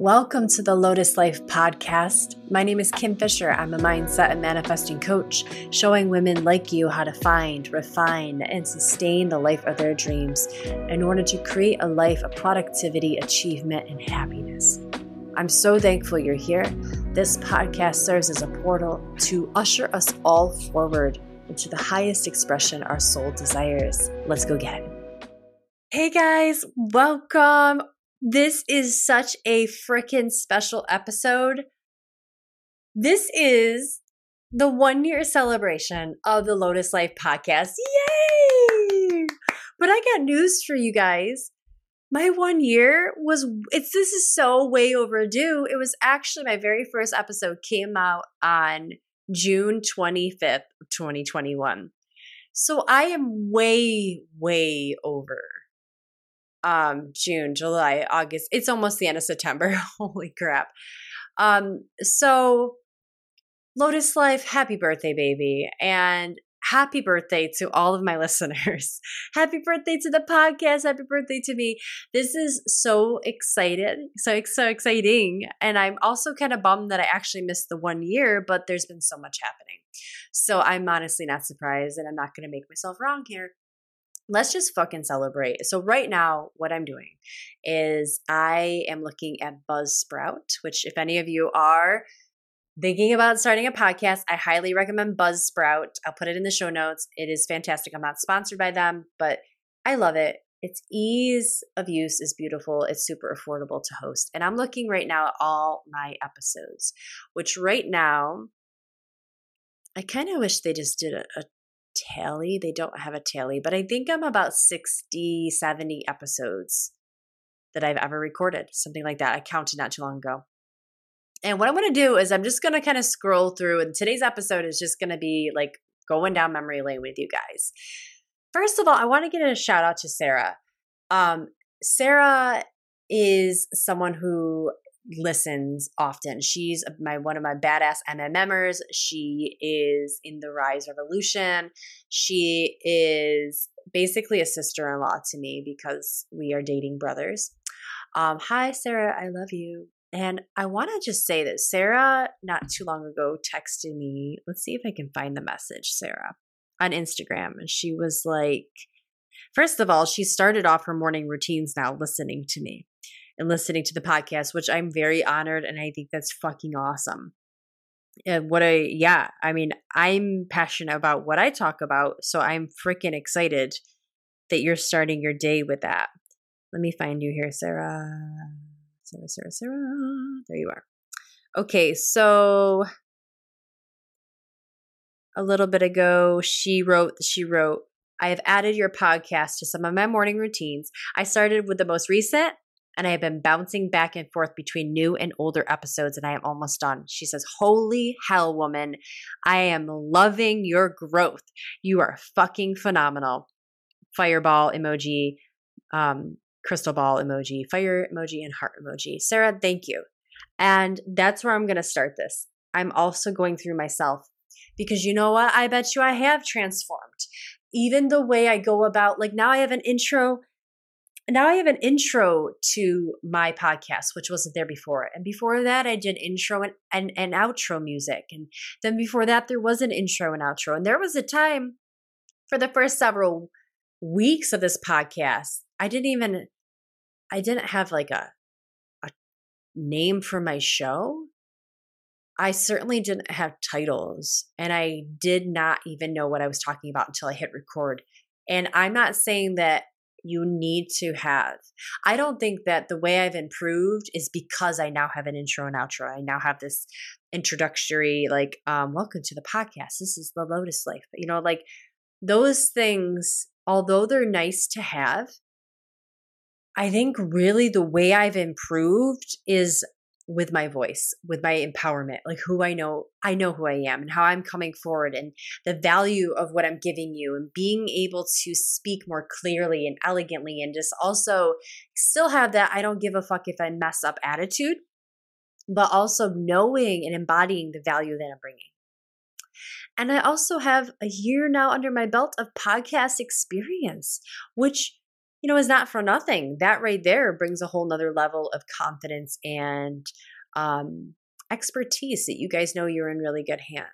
Welcome to the Lotus Life Podcast. My name is Kim Fisher. I'm a mindset and manifesting coach, showing women like you how to find, refine, and sustain the life of their dreams in order to create a life of productivity, achievement, and happiness. I'm so thankful you're here. This podcast serves as a portal to usher us all forward into the highest expression our soul desires. Let's go get it. Hey guys, welcome. This is such a freaking special episode. This is the 1-year celebration of the Lotus Life Podcast. Yay! But I got news for you guys. My 1 year this is so way overdue. It was actually my very first episode came out on June 25th, 2021. So I am way over. June, July, August. It's almost the end of September. Holy crap. So Lotus Life, happy birthday, baby. And happy birthday to all of my listeners. Happy birthday to the podcast. Happy birthday to me. This is so excited. So exciting. And I'm also kind of bummed that I actually missed the 1 year, but there's been so much happening. So I'm honestly not surprised, and I'm not going to make myself wrong here. Let's just fucking celebrate. So right now, what I'm doing is I am looking at Buzzsprout, which if any of you are thinking about starting a podcast, I highly recommend Buzzsprout. I'll put it in the show notes. It is fantastic. I'm not sponsored by them, but I love it. Its ease of use is beautiful. It's super affordable to host. And I'm looking right now at all my episodes, which right now, I kind of wish they just did a tally. They don't have a tally, but I think I'm about 60, 70 episodes that I've ever recorded, something like that. I counted not too long ago. And what I'm going to do is I'm just going to kind of scroll through, and today's episode is just going to be like going down memory lane with you guys. First of all, I want to give a shout out to Sarah. Sarah is someone who listens often. She's one of my badass MMMers. She is in the Rise Revolution. She is basically a sister-in-law to me because we are dating brothers. Hi, Sarah. I love you. And I want to just say that Sarah, not too long ago, texted me. Let's see if I can find the message, Sarah, on Instagram. And she was like, first of all, she started off her morning routines now listening to me and listening to the podcast, which I'm very honored. And I think that's fucking awesome. And I'm passionate about what I talk about. So I'm freaking excited that you're starting your day with that. Let me find you here, Sarah. Sarah. There you are. Okay. So a little bit ago, she wrote, I have added your podcast to some of my morning routines. I started with the most recent, and I have been bouncing back and forth between new and older episodes, and I am almost done. She says, holy hell, woman, I am loving your growth. You are fucking phenomenal. Fireball emoji, crystal ball emoji, fire emoji, and heart emoji. Sarah, thank you. And that's where I'm going to start this. I'm also going through myself because you know what? I bet you I have transformed. Even the way I go about, like now I have an intro. Now I have an intro to my podcast, which wasn't there before. And before that, I did intro and outro music. And then before that, there was an intro and outro. And there was a time for the first several weeks of this podcast, I didn't have like a name for my show. I certainly didn't have titles, and I did not even know what I was talking about until I hit record. And I'm not saying that you need to have. I don't think that the way I've improved is because I now have an intro and outro. I now have this introductory, like, welcome to the podcast. This is the Lotus Life. But, like those things, although they're nice to have, I think really the way I've improved is with my voice, with my empowerment, like who I know who I am and how I'm coming forward and the value of what I'm giving you and being able to speak more clearly and elegantly and just also still have that I don't give a fuck if I mess up attitude, but also knowing and embodying the value that I'm bringing. And I also have a year now under my belt of podcast experience, which you know, is not for nothing. That right there brings a whole nother level of confidence and expertise that you guys know you're in really good hands.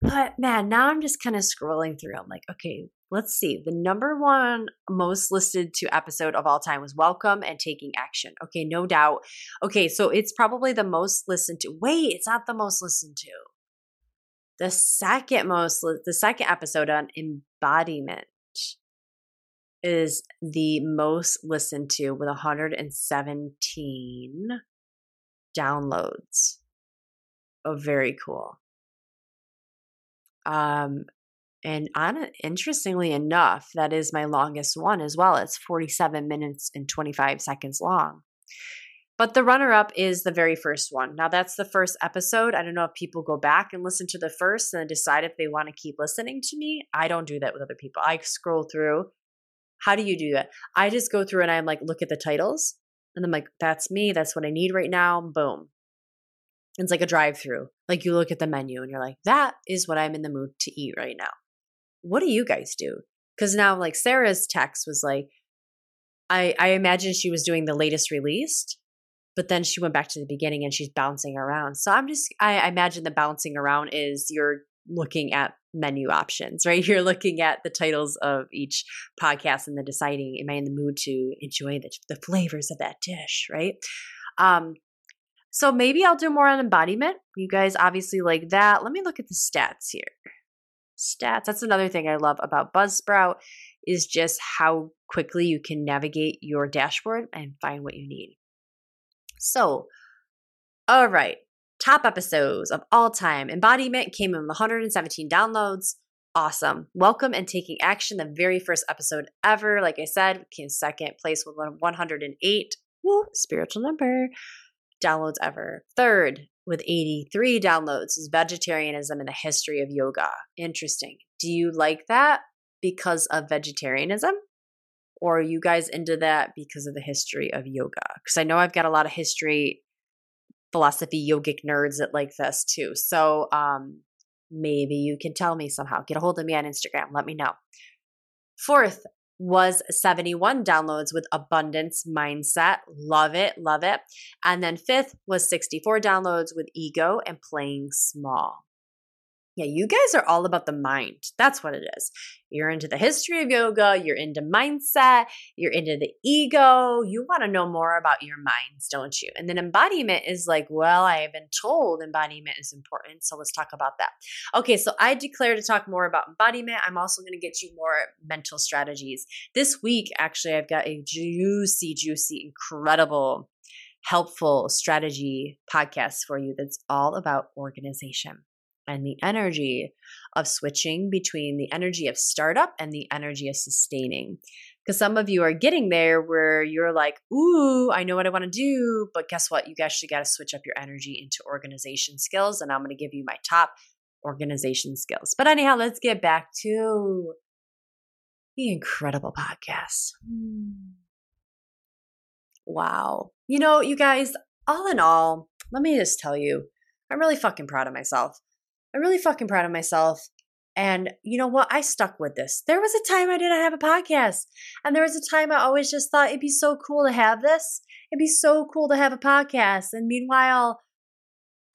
But man, now I'm just kind of scrolling through. I'm like, okay, let's see. The number one most listened to episode of all time was Welcome and Taking Action. Okay, no doubt. Okay, so it's probably the most listened to. Wait, it's not the most listened to. The second episode on embodiment is the most listened to with 117 downloads. Oh, very cool. And interestingly enough, that is my longest one as well. It's 47 minutes and 25 seconds long. But the runner-up is the very first one. Now, that's the first episode. I don't know if people go back and listen to the first and then decide if they want to keep listening to me. I don't do that with other people. I scroll through. How do you do that? I just go through and I'm like, look at the titles. And I'm like, that's me. That's what I need right now. Boom. It's like a drive-through. Like you look at the menu and you're like, that is what I'm in the mood to eat right now. What do you guys do? Because now like Sarah's text was like, I imagine she was doing the latest released. But then she went back to the beginning and she's bouncing around. So I imagine the bouncing around is you're looking at menu options, right? You're looking at the titles of each podcast and then deciding, am I in the mood to enjoy the flavors of that dish, right? So maybe I'll do more on embodiment. You guys obviously like that. Let me look at the stats here. Stats. That's another thing I love about Buzzsprout is just how quickly you can navigate your dashboard and find what you need. So, all right, top episodes of all time. Embodiment came in 117 downloads. Awesome. Welcome and Taking Action, the very first episode ever. Like I said, came second place with 108. Woo, spiritual number. Downloads ever. Third with 83 downloads is Vegetarianism in the History of Yoga. Interesting. Do you like that because of vegetarianism? Or are you guys into that because of the history of yoga? Because I know I've got a lot of history, philosophy, yogic nerds that like this too. So maybe you can tell me somehow. Get a hold of me on Instagram. Let me know. Fourth was 71 downloads with Abundance Mindset. Love it. Love it. And then fifth was 64 downloads with Ego and Playing Small. Yeah, you guys are all about the mind. That's what it is. You're into the history of yoga. You're into mindset. You're into the ego. You want to know more about your minds, don't you? And then embodiment is like, well, I have been told embodiment is important. So let's talk about that. Okay, so I declare to talk more about embodiment. I'm also going to get you more mental strategies. This week, actually, I've got a juicy, juicy, incredible, helpful strategy podcast for you that's all about organization. And the energy of switching between the energy of startup and the energy of sustaining. Because some of you are getting there where you're like, ooh, I know what I want to do. But guess what? You actually got to switch up your energy into organization skills. And I'm going to give you my top organization skills. But anyhow, let's get back to the incredible podcast. Wow. You know, you guys, all in all, let me just tell you, I'm really fucking proud of myself. I'm really fucking proud of myself. And you know what? I stuck with this. There was a time I didn't have a podcast. And there was a time I always just thought it'd be so cool to have this. It'd be so cool to have a podcast. And meanwhile,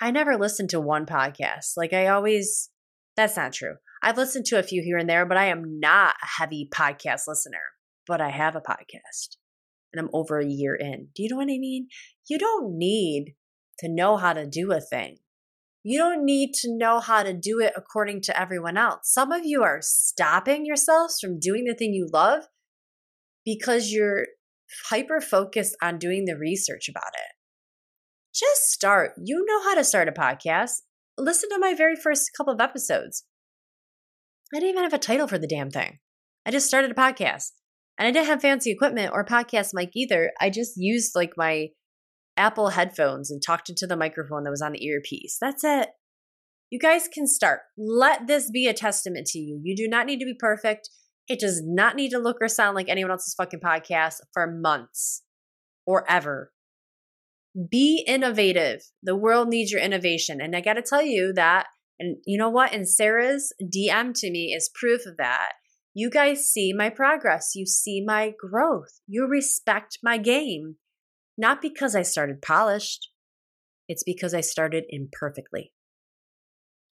I never listened to one podcast. Like I always, that's not true. I've listened to a few here and there, but I am not a heavy podcast listener. But I have a podcast and I'm over a year in. Do you know what I mean? You don't need to know how to do a thing. You don't need to know how to do it according to everyone else. Some of you are stopping yourselves from doing the thing you love because you're hyper-focused on doing the research about it. Just start. You know how to start a podcast. Listen to my very first couple of episodes. I didn't even have a title for the damn thing. I just started a podcast. And I didn't have fancy equipment or podcast mic either. I just used like my Apple headphones and talked into the microphone that was on the earpiece. That's it. You guys can start. Let this be a testament to you. You do not need to be perfect. It does not need to look or sound like anyone else's fucking podcast for months or ever. Be innovative. The world needs your innovation. And I got to tell you that, and you know what? And Sarah's DM to me is proof of that. You guys see my progress. You see my growth. You respect my game. Not because I started polished. It's because I started imperfectly.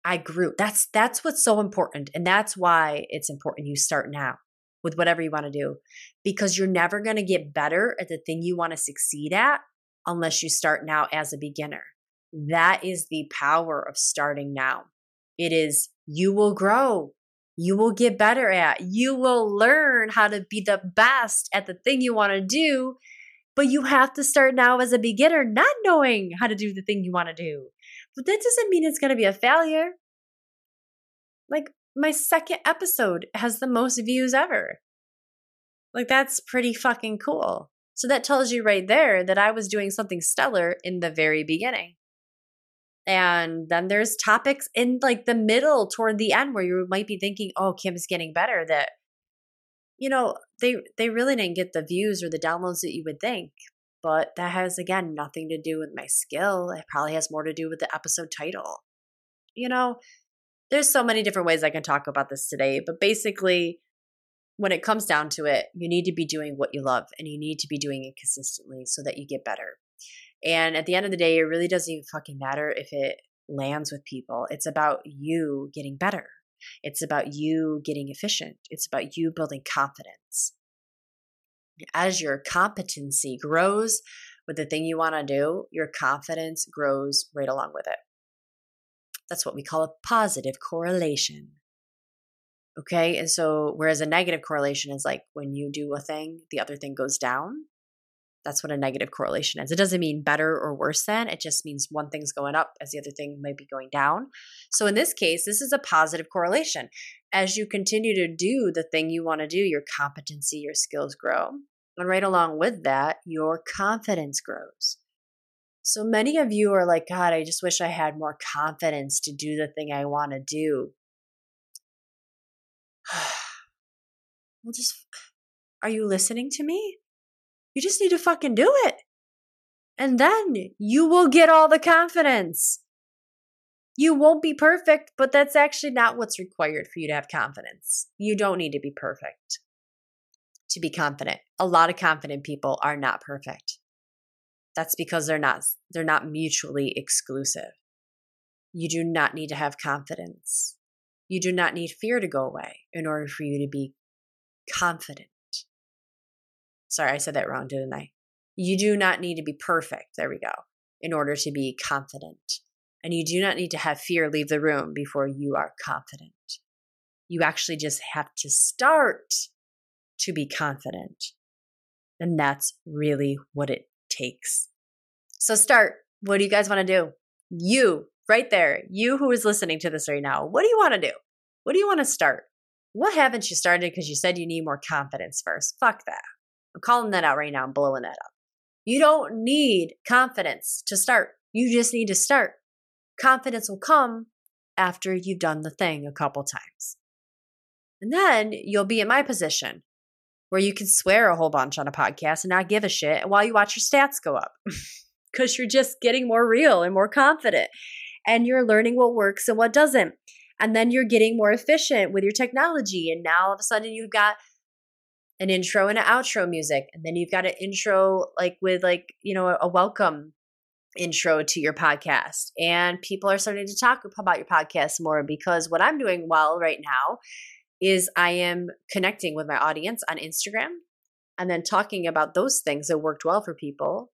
I grew. That's what's so important. And that's why it's important you start now with whatever you want to do, because you're never going to get better at the thing you want to succeed at unless you start now as a beginner. That is the power of starting now. It is, you will grow. You will get better at, you will learn how to be the best at the thing you want to do, but you have to start now as a beginner, not knowing how to do the thing you want to do. But that doesn't mean it's going to be a failure. Like, my second episode has the most views ever. Like, that's pretty fucking cool. So that tells you right there that I was doing something stellar in the very beginning. And then there's topics in like the middle toward the end where you might be thinking, oh, Kim's getting better, that, you know, they really didn't get the views or the downloads that you would think. But that has, again, nothing to do with my skill. It probably has more to do with the episode title. You know, there's so many different ways I can talk about this today. But basically, when it comes down to it, you need to be doing what you love and you need to be doing it consistently so that you get better. And at the end of the day, it really doesn't even fucking matter if it lands with people. It's about you getting better. It's about you getting efficient. It's about you building confidence. As your competency grows with the thing you want to do, your confidence grows right along with it. That's what we call a positive correlation. Okay? And so whereas a negative correlation is like when you do a thing, the other thing goes down. That's what a negative correlation is. It doesn't mean better or worse than. It just means one thing's going up as the other thing might be going down. So in this case, this is a positive correlation. As you continue to do the thing you want to do, your competency, your skills grow. And right along with that, your confidence grows. So many of you are like, God, I just wish I had more confidence to do the thing I want to do. Are you listening to me? You just need to fucking do it. And then you will get all the confidence. You won't be perfect, but that's actually not what's required for you to have confidence. You don't need to be perfect to be confident. A lot of confident people are not perfect. That's because they're not mutually exclusive. You do not need to have confidence. You do not need fear to go away in order for you to be confident. Sorry, I said that wrong, didn't I? You do not need to be perfect, there we go, in order to be confident. And you do not need to have fear leave the room before you are confident. You actually just have to start to be confident. And that's really what it takes. So start. What do you guys want to do? You, right there, you who is listening to this right now, what do you want to do? What do you want to start? What haven't you started because you said you need more confidence first? Fuck that. I'm calling that out right now. I'm blowing that up. You don't need confidence to start. You just need to start. Confidence will come after you've done the thing a couple times. And then you'll be in my position where you can swear a whole bunch on a podcast and not give a shit while you watch your stats go up because you're just getting more real and more confident and you're learning what works and what doesn't. And then you're getting more efficient with your technology. And now all of a sudden you've got an intro and an outro music. And then you've got an intro a welcome intro to your podcast. And people are starting to talk about your podcast more because what I'm doing well right now is I am connecting with my audience on Instagram and then talking about those things that worked well for people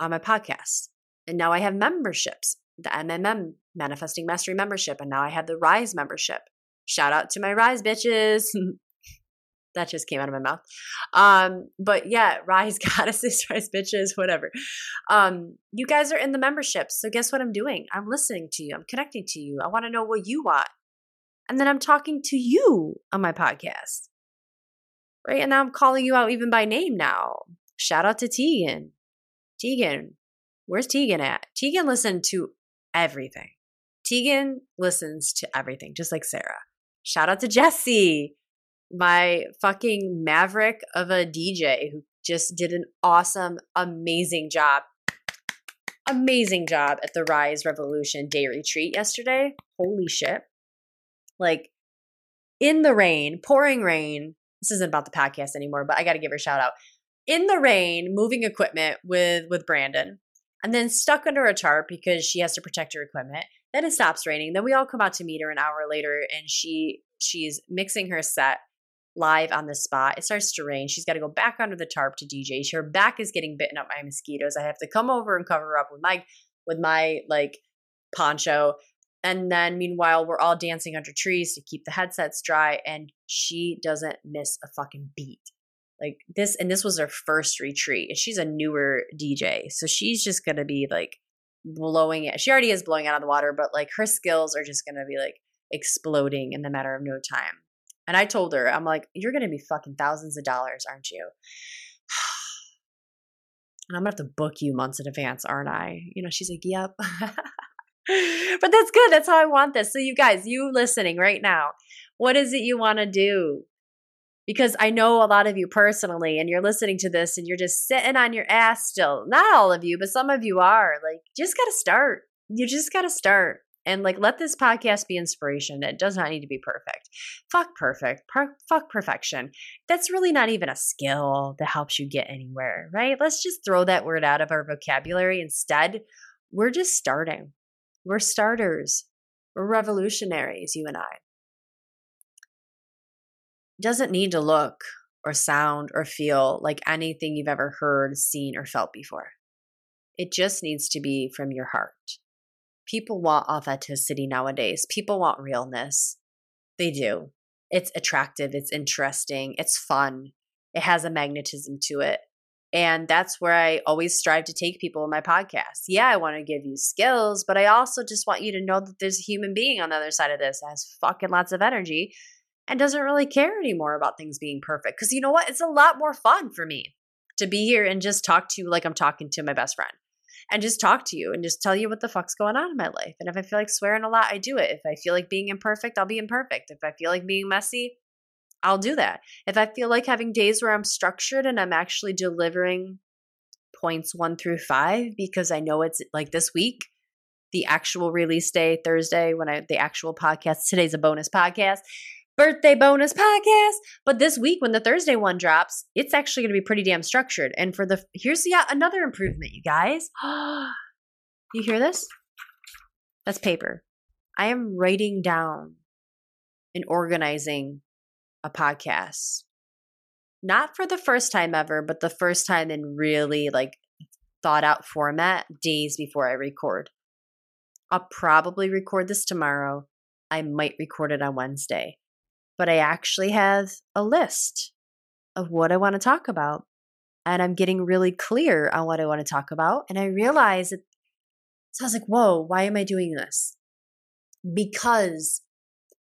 on my podcast. And now I have memberships, the MMM, Manifesting Mastery membership. And now I have the Rise membership. Shout out to my Rise bitches. That just came out of my mouth. But yeah, Rise Goddesses, Rise Bitches, whatever. You guys are in the membership. So guess what I'm doing? I'm listening to you. I'm connecting to you. I want to know what you want. And then I'm talking to you on my podcast. Right? And now I'm calling you out even by name now. Shout out to Tegan. Tegan, where's Tegan at? Tegan listened to everything. Tegan listens to everything, just like Sarah. Shout out to Jesse. My fucking maverick of a DJ who just did an awesome, amazing job at the Rise Revolution Day Retreat yesterday. Holy shit. Like, in the rain, pouring rain. This isn't about the podcast anymore, but I got to give her a shout out. In the rain, moving equipment with Brandon, and then stuck under a tarp because she has to protect her equipment. Then it stops raining. Then we all come out to meet her an hour later, and she's mixing her set live on the spot. It starts to rain. She's got to go back under the tarp to DJ. Her back is getting bitten up by mosquitoes. I have to come over and cover her up with my like poncho. And then meanwhile, we're all dancing under trees to keep the headsets dry, and she doesn't miss a fucking beat. Like this, and this was her first retreat. And she's a newer DJ, so she's just gonna be like blowing it. She already is blowing out of the water, but like her skills are just gonna be like exploding in the matter of no time. And I told her, I'm like, you're gonna be fucking thousands of dollars, aren't you? And I'm gonna have to book you months in advance, aren't I? You know, she's like, yep. But that's good. That's how I want this. So you guys, you listening right now, what is it you want to do? Because I know a lot of you personally, and you're listening to this and you're just sitting on your ass still. Not all of you, but some of you are. Like, just got to start. You just got to start. And like, let this podcast be inspiration. It does not need to be perfect. Fuck perfect. Fuck perfection. That's really not even a skill that helps you get anywhere, right? Let's just throw that word out of our vocabulary. Instead, we're just starting. We're starters. We're revolutionaries, you and I. It doesn't need to look or sound or feel like anything you've ever heard, seen, or felt before. It just needs to be from your heart. People want authenticity nowadays. People want realness. They do. It's attractive. It's interesting. It's fun. It has a magnetism to it. And that's where I always strive to take people in my podcast. Yeah, I want to give you skills, but I also just want you to know that there's a human being on the other side of this that has fucking lots of energy and doesn't really care anymore about things being perfect. Because you know what? It's a lot more fun for me to be here and just talk to you like I'm talking to my best friend and just talk to you and just tell you what the fuck's going on in my life. And if I feel like swearing a lot, I do it. If I feel like being imperfect, I'll be imperfect. If I feel like being messy, I'll do that. If I feel like having days where I'm structured and I'm actually delivering points 1 through 5 because I know it's like this week, the actual release day, Thursday, the actual podcast, today's a bonus podcast, birthday bonus podcast. But this week when the Thursday one drops, it's actually going to be pretty damn structured. And here's yet another improvement, you guys. You hear this? That's paper. I am writing down and organizing a podcast, not for the first time ever, but the first time in really like thought out format days before I record. I'll probably record this tomorrow. I might record it on Wednesday, but I actually have a list of what I want to talk about, and I'm getting really clear on what I want to talk about. And I realize it. So I was like, whoa, why am I doing this? Because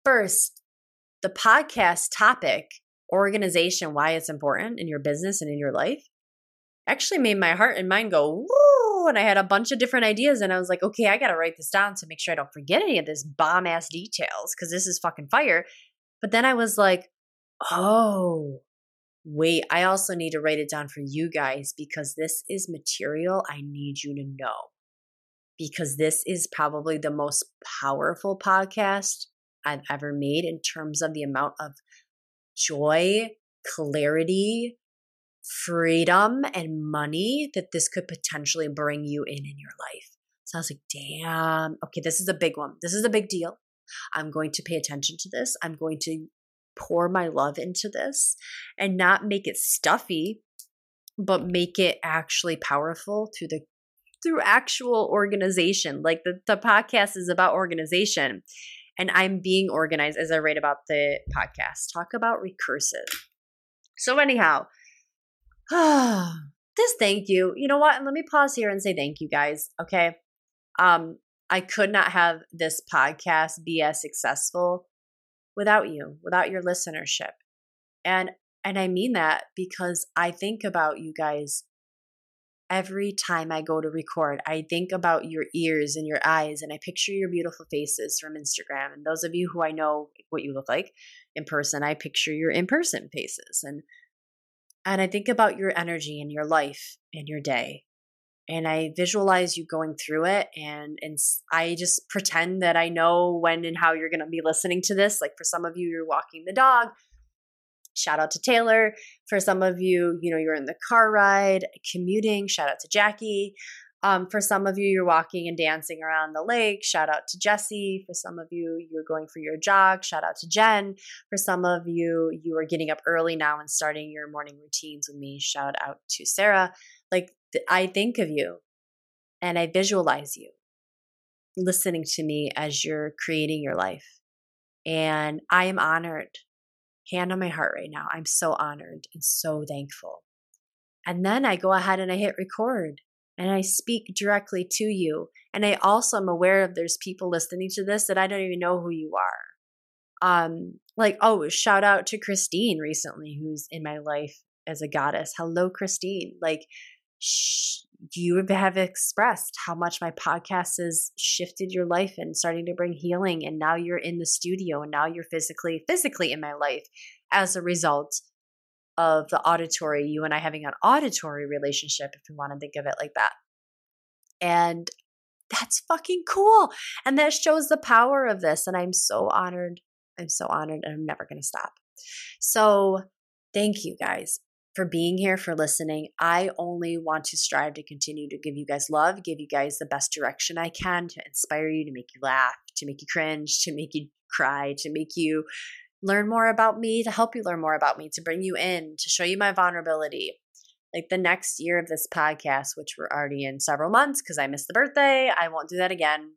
first, the podcast topic, organization, why it's important in your business and in your life, actually made my heart and mind go, woo, and I had a bunch of different ideas. And I was like, okay, I got to write this down to make sure I don't forget any of this bomb-ass details because this is fucking fire. But then I was like, oh, wait, I also need to write it down for you guys because this is material I need you to know, because this is probably the most powerful podcast I've ever made in terms of the amount of joy, clarity, freedom, and money that this could potentially bring you in your life. So I was like, damn, okay, this is a big one. This is a big deal. I'm going to pay attention to this. I'm going to pour my love into this and not make it stuffy, but make it actually powerful through actual organization. Like the podcast is about organization. And I'm being organized as I write about the podcast. Talk about recursive. So anyhow, this thank you. You know what? And let me pause here and say thank you, guys. Okay. I could not have this podcast be as successful without you, without your listenership. And I mean that because I think about you guys every time I go to record. I think about your ears and your eyes, and I picture your beautiful faces from Instagram. And those of you who I know what you look like in person, I picture your in-person faces. And I think about your energy and your life and your day. And I visualize you going through it, and I just pretend that I know when and how you're going to be listening to this. Like for some of you, you're walking the dog. Shout out to Taylor. For some of you, you know, you're in the car ride, commuting. Shout out to Jackie. For some of you, you're walking and dancing around the lake. Shout out to Jesse. For some of you, you're going for your jog. Shout out to Jen. For some of you, you are getting up early now and starting your morning routines with me. Shout out to Sarah. Like I think of you and I visualize you listening to me as you're creating your life. And I am honored. Hand on my heart right now. I'm so honored and so thankful. And then I go ahead and I hit record. And I speak directly to you. And I also am aware of there's people listening to this that I don't even know who you are. Like, oh, shout out to Christine recently, who's in my life as a goddess. Hello, Christine. Like, you have expressed how much my podcast has shifted your life and starting to bring healing. And now you're in the studio and now you're physically in my life as a result of the auditory, you and I having an auditory relationship, if you want to think of it like that. And that's fucking cool. And that shows the power of this. And I'm so honored. I'm so honored, and I'm never going to stop. So thank you guys for being here, for listening. I only want to strive to continue to give you guys love, give you guys the best direction I can to inspire you, to make you laugh, to make you cringe, to make you cry, to make you learn more about me, to help you learn more about me, to bring you in, to show you my vulnerability. Like the next year of this podcast, which we're already in several months because I missed the birthday. I won't do that again.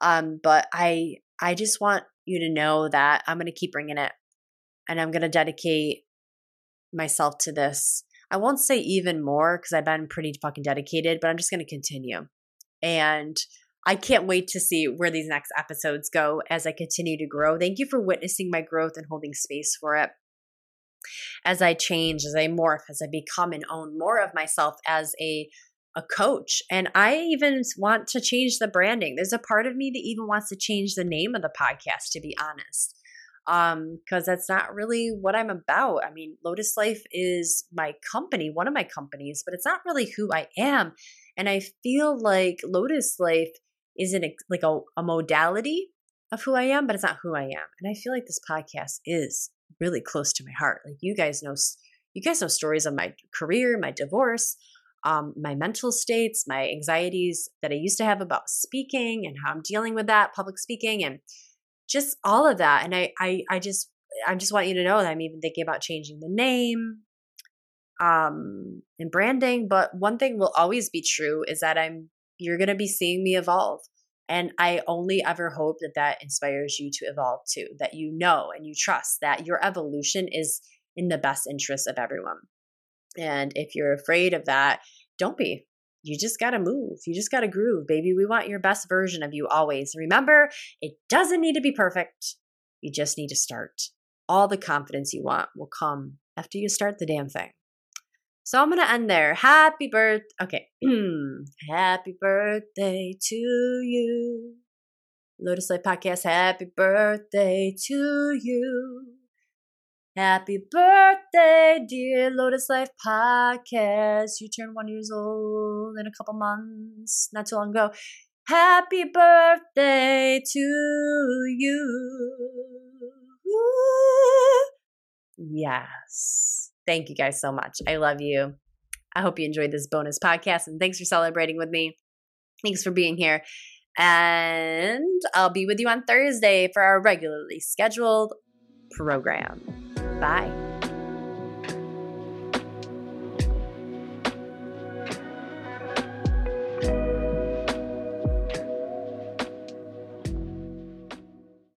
But I just want you to know that I'm going to keep bringing it, and I'm going to dedicate myself to this. I won't say even more because I've been pretty fucking dedicated, but I'm just going to continue. And I can't wait to see where these next episodes go as I continue to grow. Thank you for witnessing my growth and holding space for it. As I change, as I morph, as I become and own more of myself as a coach. And I even want to change the branding. There's a part of me that even wants to change the name of the podcast, to be honest, because that's not really what I'm about. I mean, Lotus Life is my company, one of my companies, but it's not really who I am. And I feel like Lotus Life isn't like a modality of who I am, but it's not who I am. And I feel like this podcast is really close to my heart. Like you guys know stories of my career, my divorce, my mental states, my anxieties that I used to have about speaking and how I'm dealing with that, public speaking, and just all of that. And I just want you to know that I'm even thinking about changing the name and branding. But one thing will always be true is that you're going to be seeing me evolve. And I only ever hope that inspires you to evolve too, that you know and you trust that your evolution is in the best interest of everyone. And if you're afraid of that, don't be. You just got to move. You just got to groove, baby. We want your best version of you always. Remember, it doesn't need to be perfect. You just need to start. All the confidence you want will come after you start the damn thing. So I'm going to end there. Happy birthday. Okay. Happy birthday to you. Lotus Life Podcast. Happy birthday to you. Happy birthday, dear Lotus Life Podcast. You turned 1 year old in a couple months, not too long ago. Happy birthday to you. Yes. Thank you guys so much. I love you. I hope you enjoyed this bonus podcast, and thanks for celebrating with me. Thanks for being here. And I'll be with you on Thursday for our regularly scheduled program. Bye.